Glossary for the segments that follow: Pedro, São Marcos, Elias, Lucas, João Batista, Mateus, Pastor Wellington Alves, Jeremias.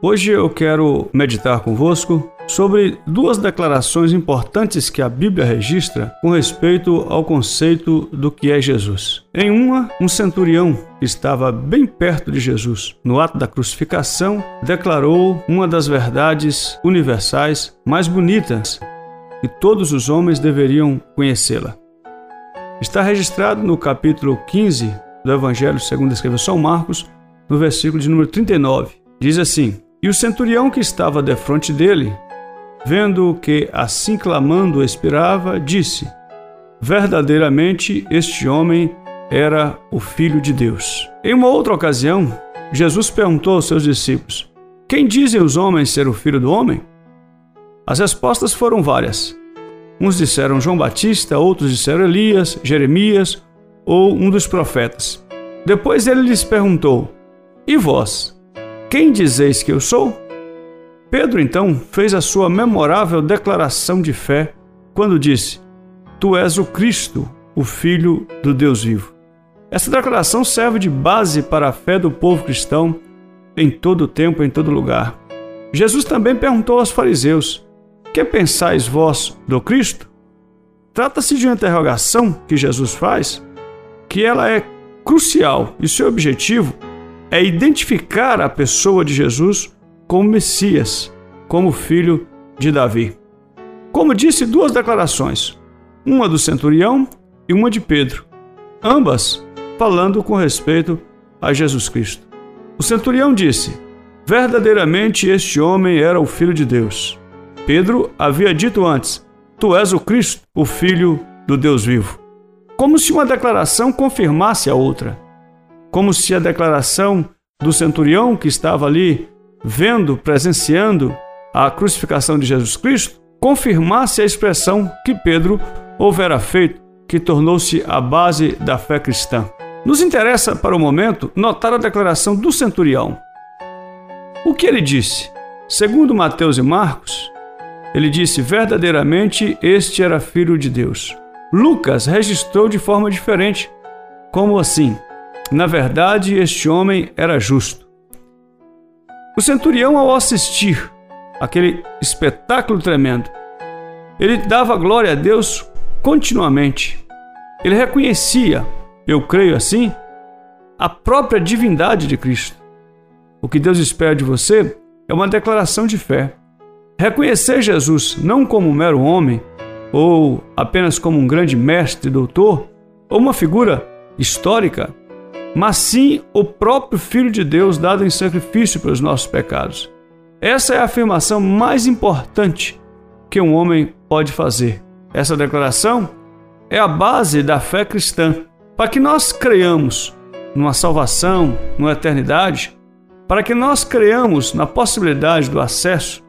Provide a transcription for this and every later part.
Hoje eu quero meditar convosco sobre duas declarações importantes que a Bíblia registra com respeito ao conceito do que é Jesus. Em uma, um centurião que estava bem perto de Jesus, no ato da crucificação, declarou uma das verdades universais mais bonitas e todos os homens deveriam conhecê-la. Está registrado no capítulo 15 do Evangelho segundo escreveu São Marcos, no versículo de número 39. Diz assim: "E o centurião que estava defronte dele, vendo que assim clamando expirava, disse: verdadeiramente este homem era o Filho de Deus." Em uma outra ocasião, Jesus perguntou aos seus discípulos: "Quem dizem os homens ser o Filho do Homem?" As respostas foram várias. Uns disseram João Batista, outros disseram Elias, Jeremias ou um dos profetas. Depois ele lhes perguntou: "E vós, quem dizeis que eu sou?" Pedro então fez a sua memorável declaração de fé quando disse: "Tu és o Cristo, o Filho do Deus vivo." Essa declaração serve de base para a fé do povo cristão em todo o tempo, em todo lugar. Jesus também perguntou aos fariseus: "Que pensais vós do Cristo?" Trata-se de uma interrogação que Jesus faz, que ela é crucial e seu objetivo é identificar a pessoa de Jesus como Messias, como filho de Davi. Como disse, duas declarações, uma do centurião e uma de Pedro, ambas falando com respeito a Jesus Cristo. O centurião disse: "Verdadeiramente este homem era o Filho de Deus." Pedro havia dito antes: "Tu és o Cristo, o Filho do Deus vivo." Como se uma declaração confirmasse a outra. Como se a declaração do centurião que estava ali vendo, presenciando a crucificação de Jesus Cristo, confirmasse a expressão que Pedro houvera feito, que tornou-se a base da fé cristã. Nos interessa, para o momento, notar a declaração do centurião. O que ele disse? Segundo Mateus e Marcos, ele disse: "Verdadeiramente este era Filho de Deus." Lucas registrou de forma diferente, como assim: "Na verdade, este homem era justo." O centurião, ao assistir aquele espetáculo tremendo, ele dava glória a Deus continuamente. Ele reconhecia, eu creio assim, a própria divindade de Cristo. O que Deus espera de você é uma declaração de fé. Reconhecer Jesus não como um mero homem, ou apenas como um grande mestre, doutor, ou uma figura histórica, mas sim o próprio Filho de Deus dado em sacrifício pelos nossos pecados. Essa é a afirmação mais importante que um homem pode fazer. Essa declaração é a base da fé cristã. Para que nós creiamos numa salvação, numa eternidade, para que nós creiamos na possibilidade do acesso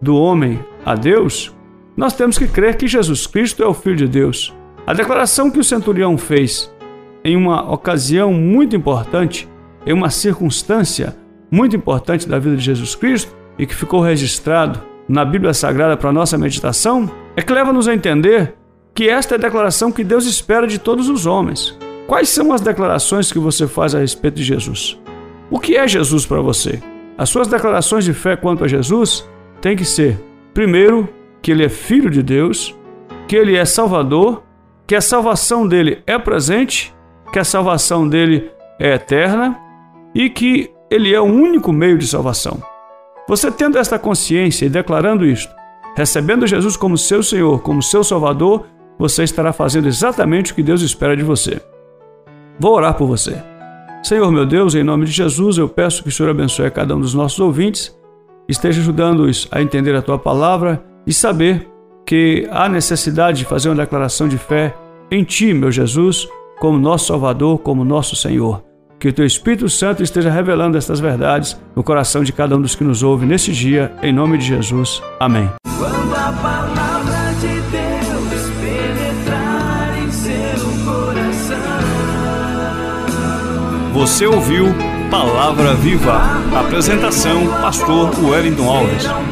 do homem a Deus, nós temos que crer que Jesus Cristo é o Filho de Deus. A declaração que o centurião fez em uma ocasião muito importante, em uma circunstância muito importante da vida de Jesus Cristo e que ficou registrado na Bíblia Sagrada para a nossa meditação, é que leva-nos a entender que esta é a declaração que Deus espera de todos os homens. Quais são as declarações que você faz a respeito de Jesus? O que é Jesus para você? As suas declarações de fé quanto a Jesus têm que ser, primeiro, que Ele é Filho de Deus, que Ele é Salvador, que a salvação dEle é presente, que a salvação dele é eterna e que ele é o único meio de salvação. Você tendo esta consciência e declarando isto, recebendo Jesus como seu Senhor, como seu Salvador, você estará fazendo exatamente o que Deus espera de você. Vou orar por você. Senhor meu Deus, em nome de Jesus, eu peço que o Senhor abençoe a cada um dos nossos ouvintes, esteja ajudando-os a entender a Tua Palavra e saber que há necessidade de fazer uma declaração de fé em Ti, meu Jesus, como nosso Salvador, como nosso Senhor. Que o Teu Espírito Santo esteja revelando estas verdades no coração de cada um dos que nos ouve neste dia, em nome de Jesus. Amém. Quando a palavra de Deus penetrar em seu coração. Você ouviu Palavra Viva. Apresentação: Pastor Wellington Alves.